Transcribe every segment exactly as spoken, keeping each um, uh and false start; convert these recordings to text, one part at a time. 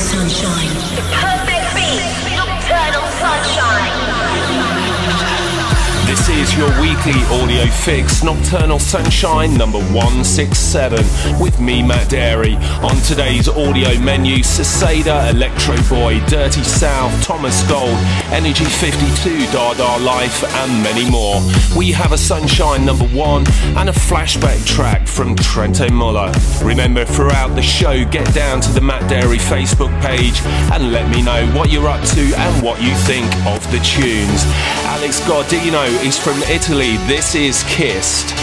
sunshine. The perfect beat, nocturnal sunshine. This is your weekly audio fix, Nocturnal Sunshine number one sixty-seven, with me, Matt Derry. On today's audio menu, Saseda, Electro Boy, Dirty South, Thomas Gold, Energy fifty-two, Dada Life, and many more. We have a Sunshine number one and a flashback track from Trentemøller. Remember, throughout the show, get down to the Matt Derry Facebook page and let me know what you're up to and what you think of the tunes. Alex Gardino is from Italy. This is Kissed.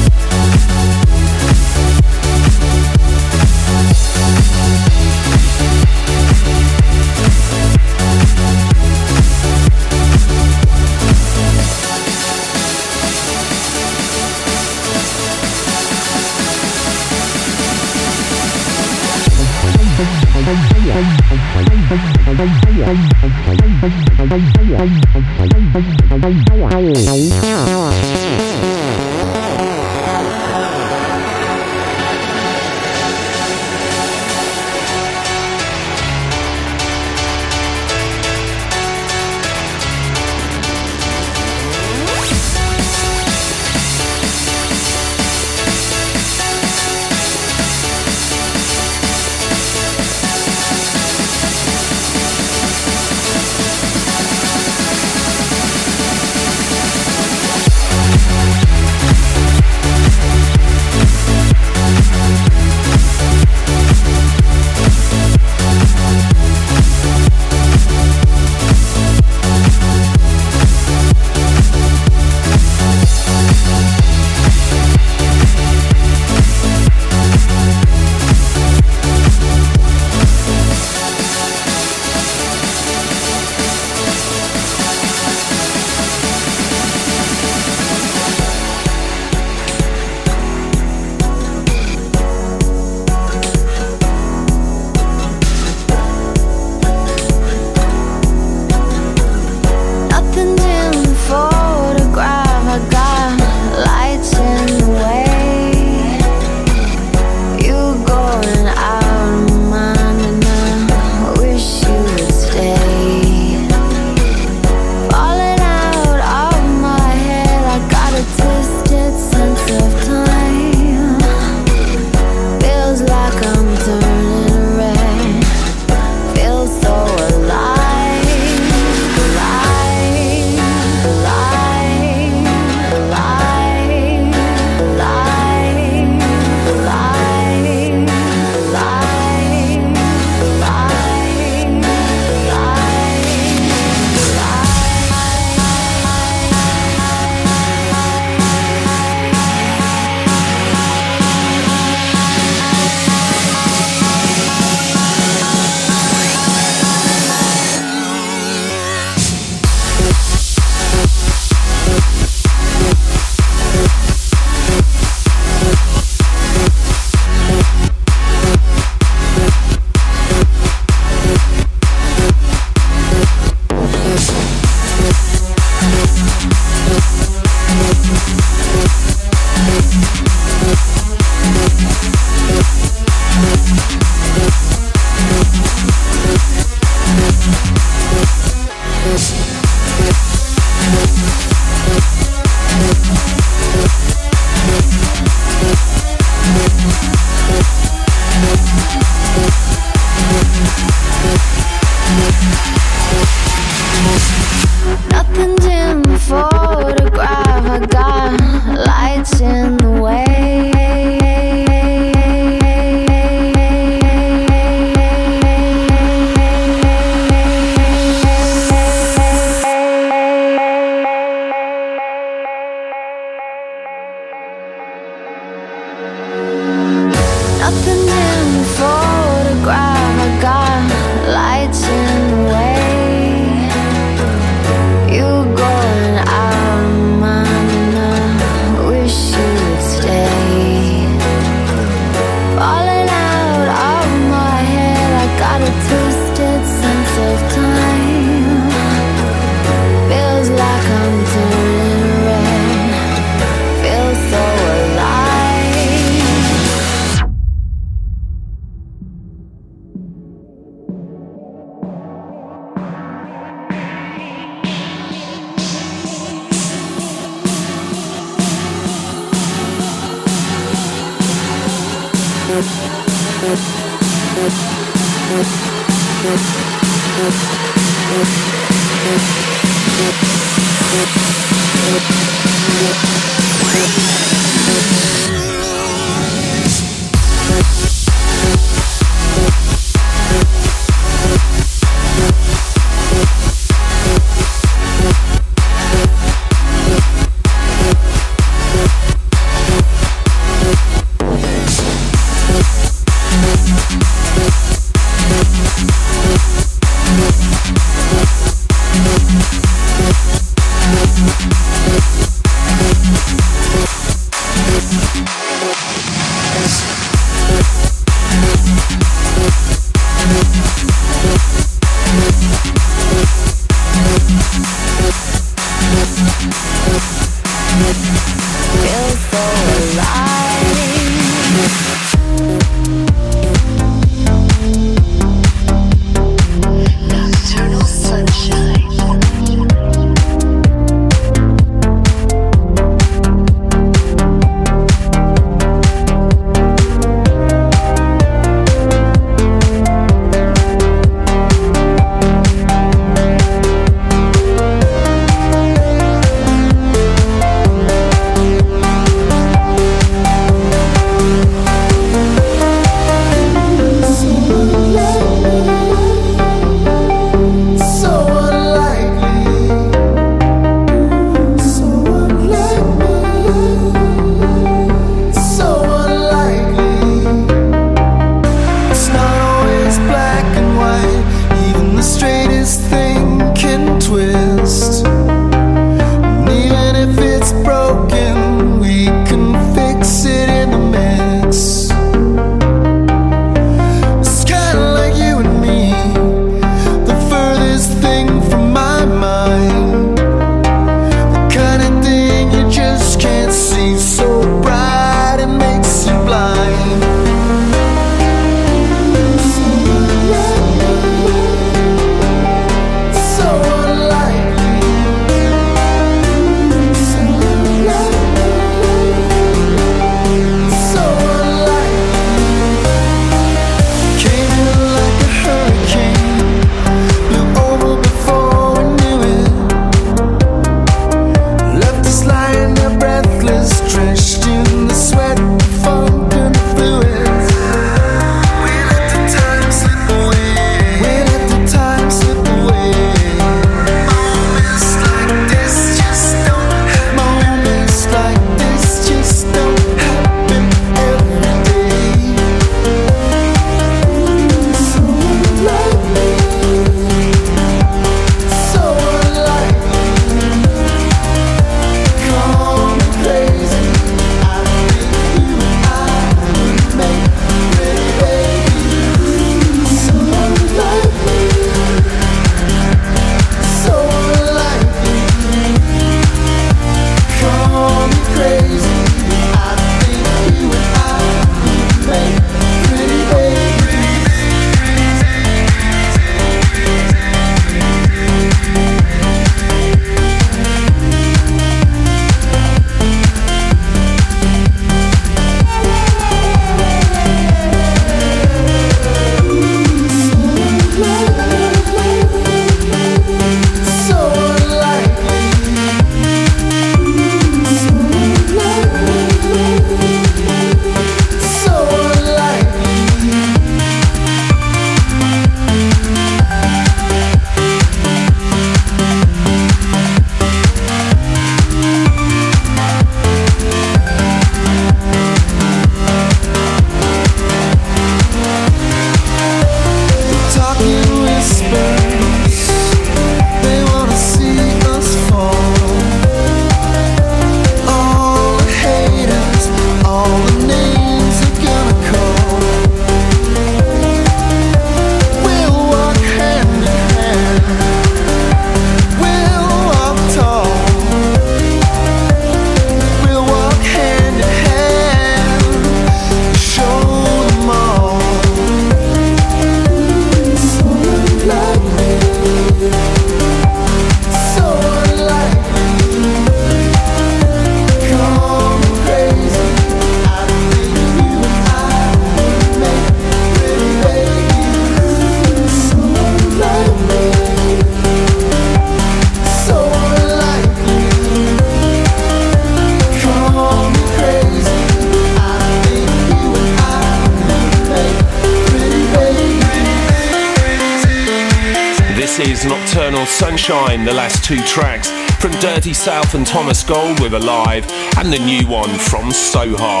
is Nocturnal Sunshine, the last two tracks from Dirty South and Thomas Gold with Alive, and the new one from Soha.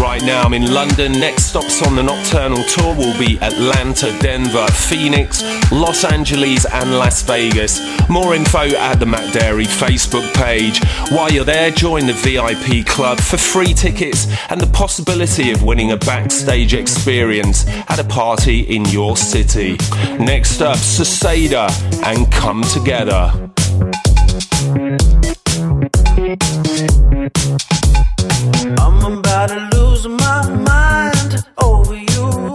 Right now I'm in London. Next stops on the Nocturnal Tour will be Atlanta, Denver, Phoenix, Los Angeles and Las Vegas. More info at the Matt Derry Facebook page. While you're there, join the V I P club for free tickets and the possibility of winning a backstage experience at a party in your city. Next up, Saseda and Come Together. I'm about to lose my mind over you.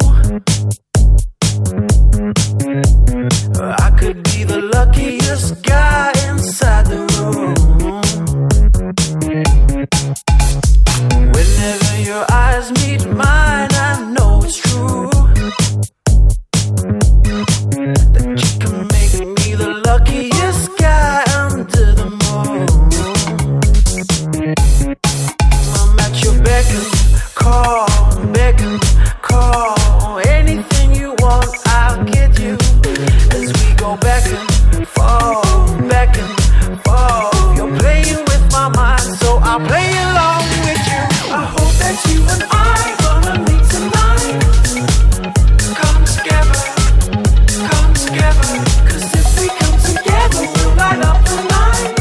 I could be the luckiest guy inside the room. Whenever your eyes meet mine, I know it's true that you can make me the luckiest guy under the moon. Beck and call, beck and call, anything you want I'll get you, as we go back and forth, back and forth. You're playing with my mind, so I'll play along with you. I hope that you and I gonna meet tonight. Come together, come together, cause if we come together we'll light up the night.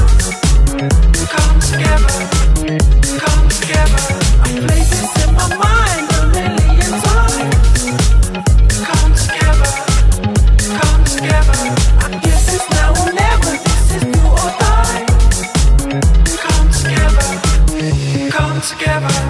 Come together, come together. Places in my mind, a million times. Come together, come together. I guess it's now or never, this is do or die. Come together, come together.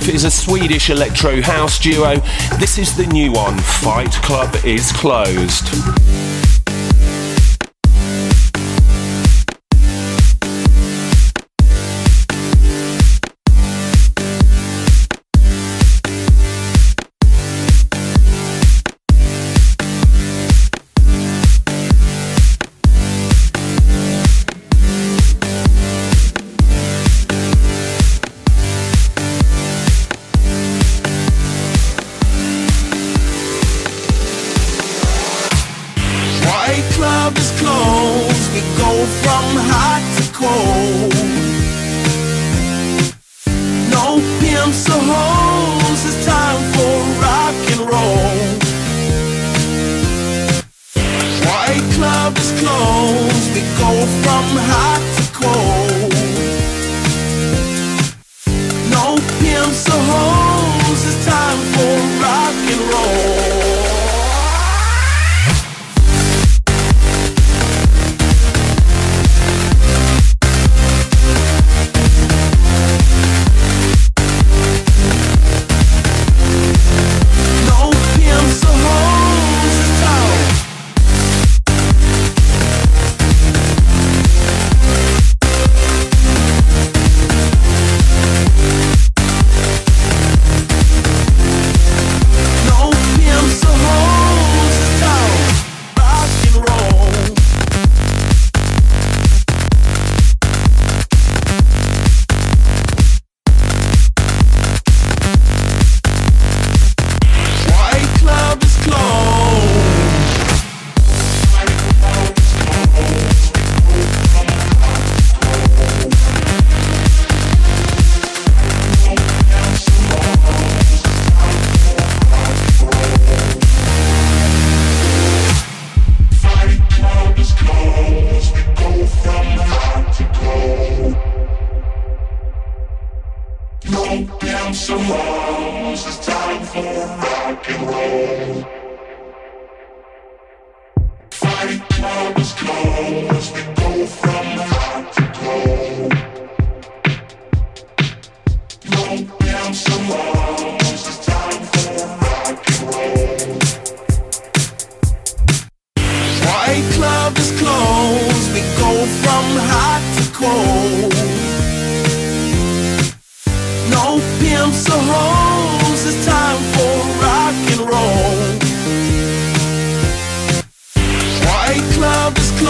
Bad Blimp is a Swedish electro house duo. This is the new one, Fight Club is Closed. Club is closed.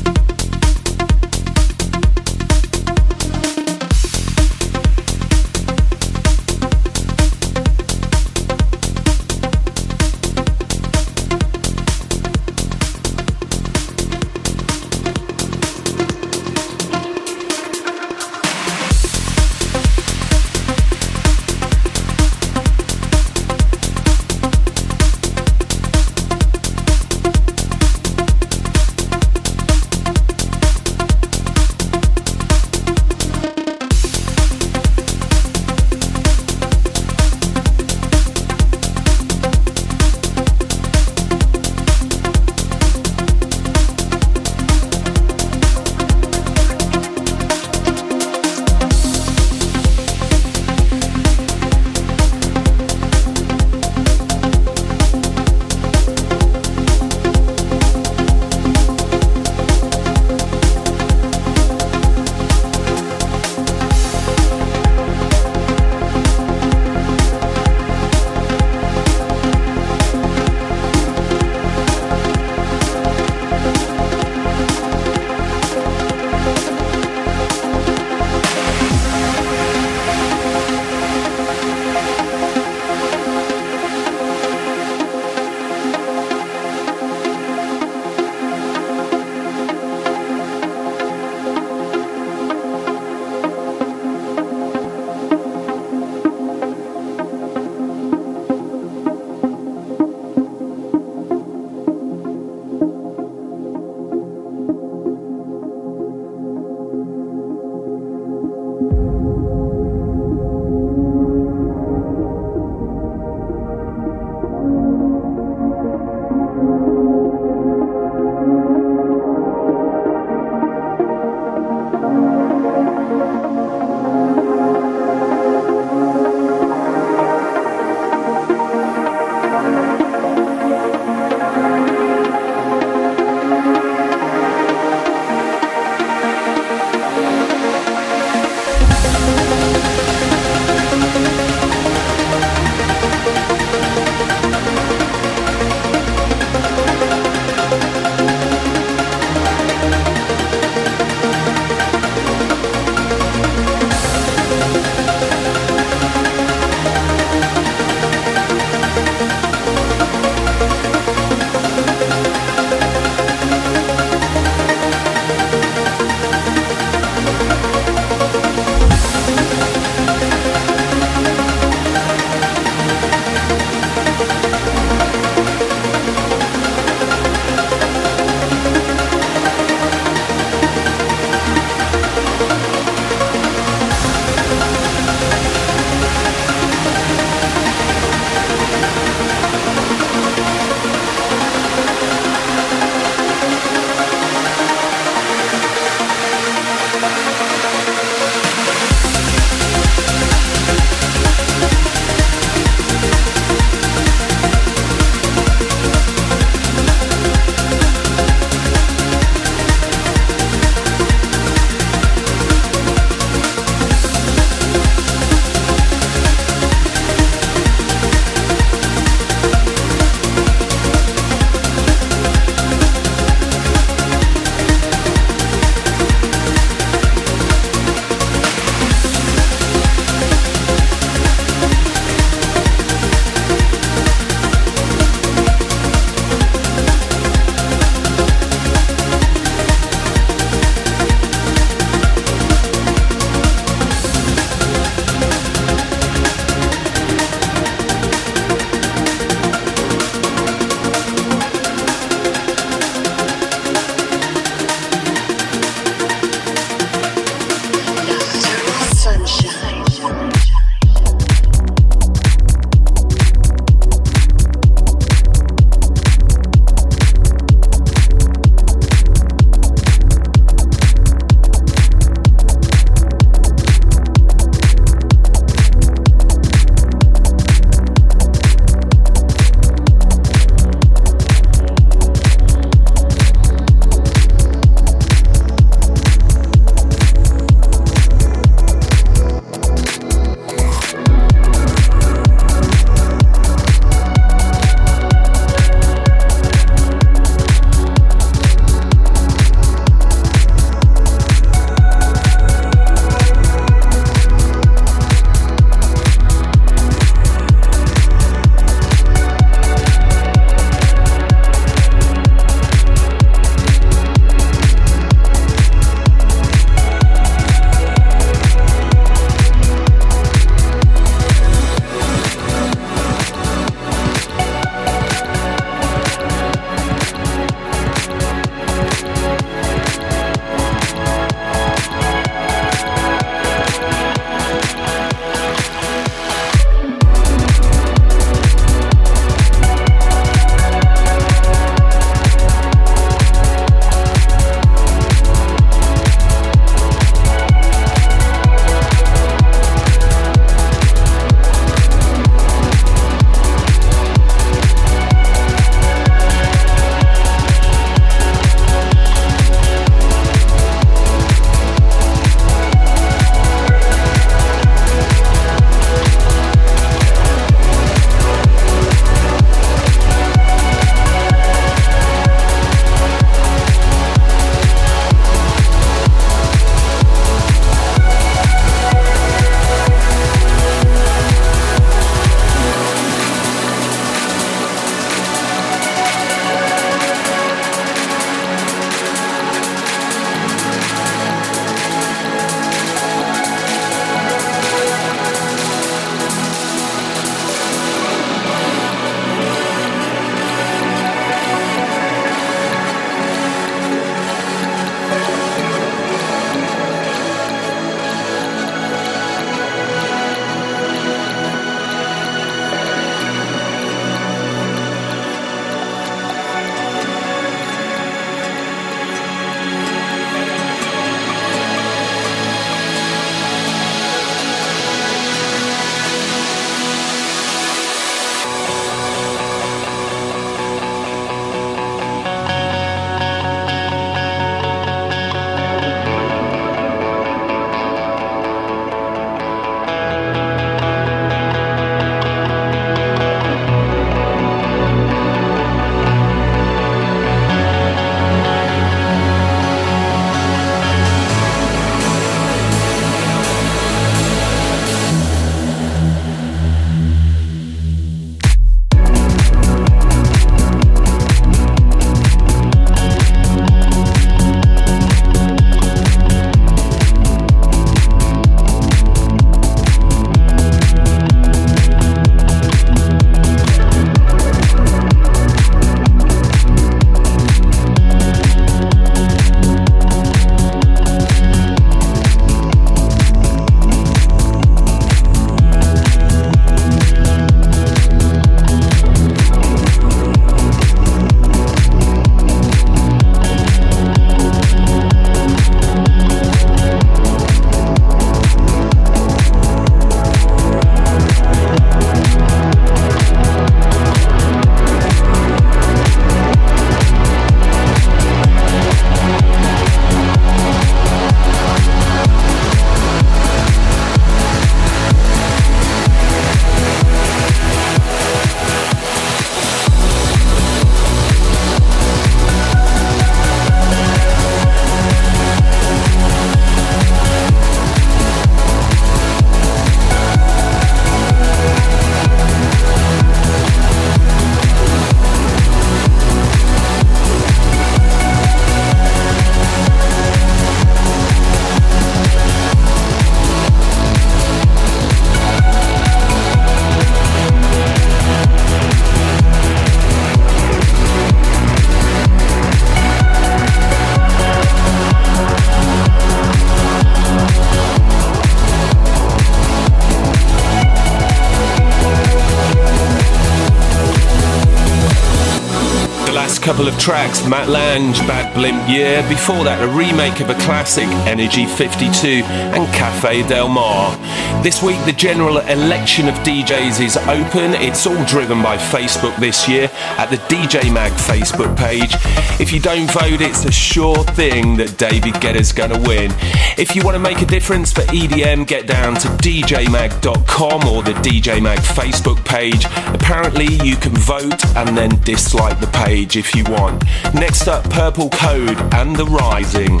couple of tracks, Matt Lange, Bad Blimp, yeah, before that a remake of a classic, Energy fifty-two and Cafe Del Mar. This week the general election of D Js is open. It's all driven by Facebook this year at the D J Mag Facebook page. If you don't vote, it's a sure thing that David Guetta's going to win. If you want to make a difference for E D M, get down to d j mag dot com or the D J Mag Facebook page. Apparently you can vote and then dislike the page if you want. Next up, Purple Code and The Rising.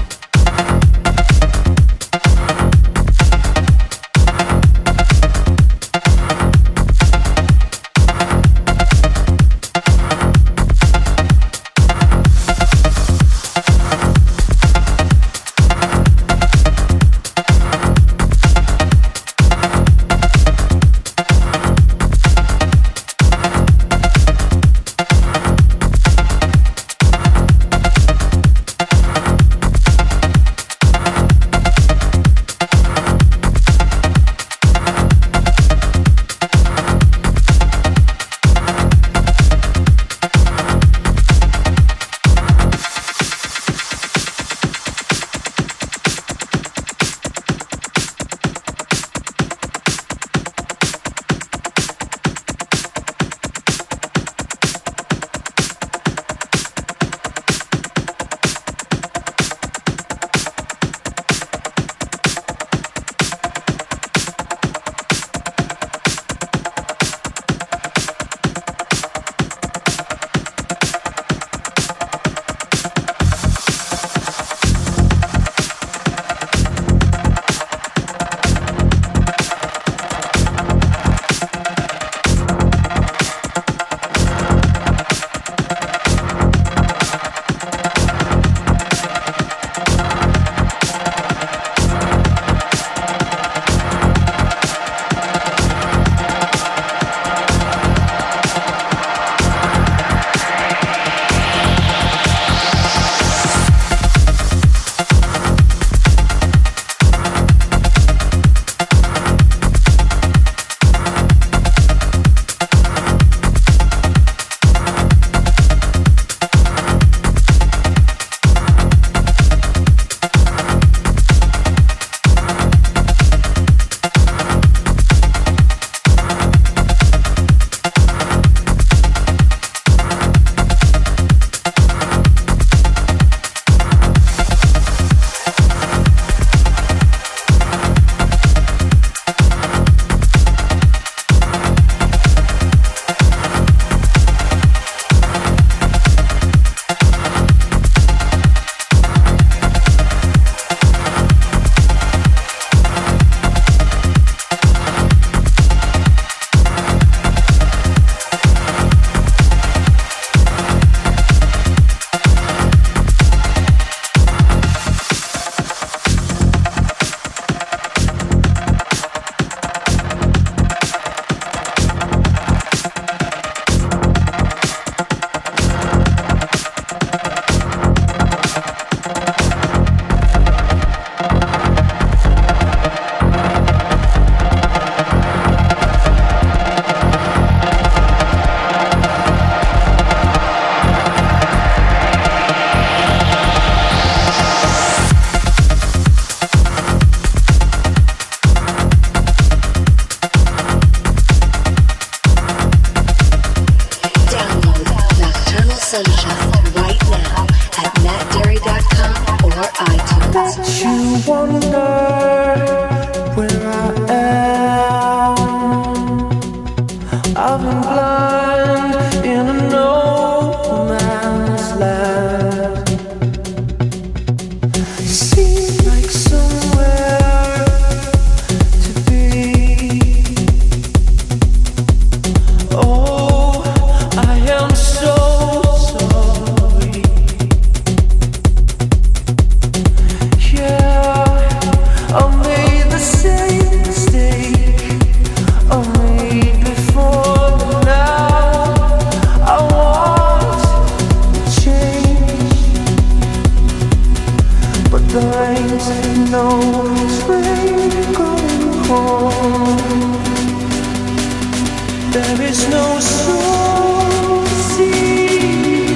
There is no soul to see.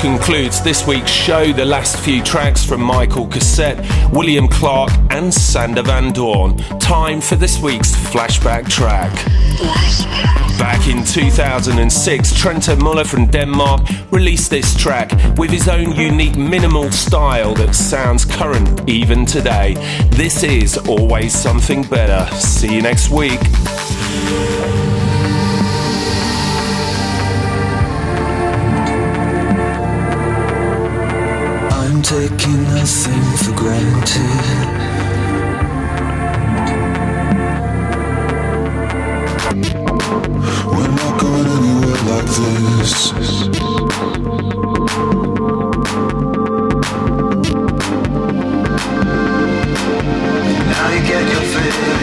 concludes this week's show. The last few tracks from Michael Cassette, William Clark and Sander Van Dorn. Time for this week's flashback track. Back in two thousand six, Trentemøller from Denmark released this track with his own unique minimal style that sounds current even today. This is Always Something Better. See you next week. I'm taking nothing for granted. We're not going anywhere like this. Now you get your fix.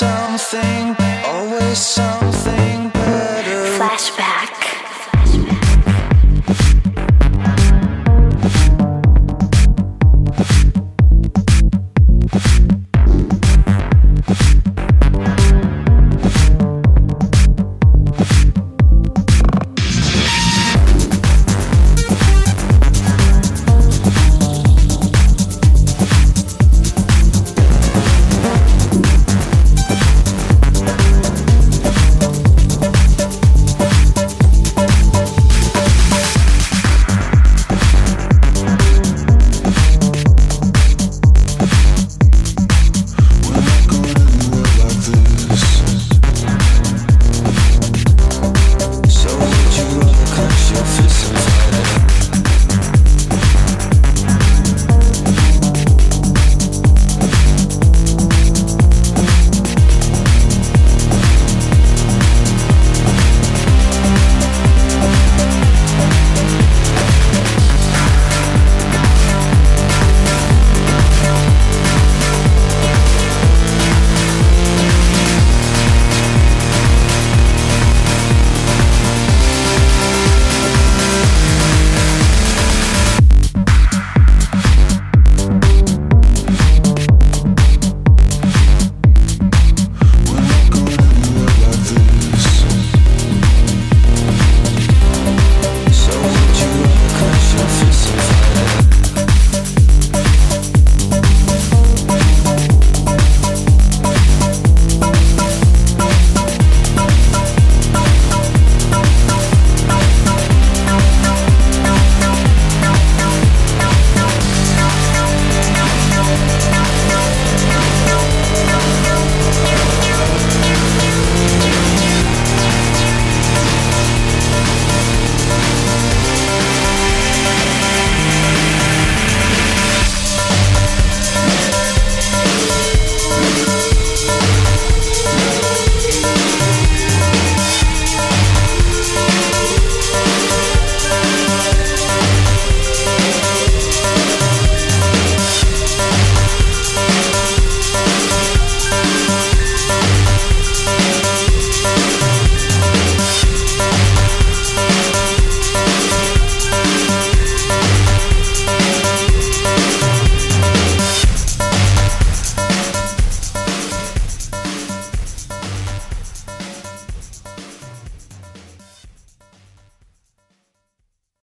Something, always something.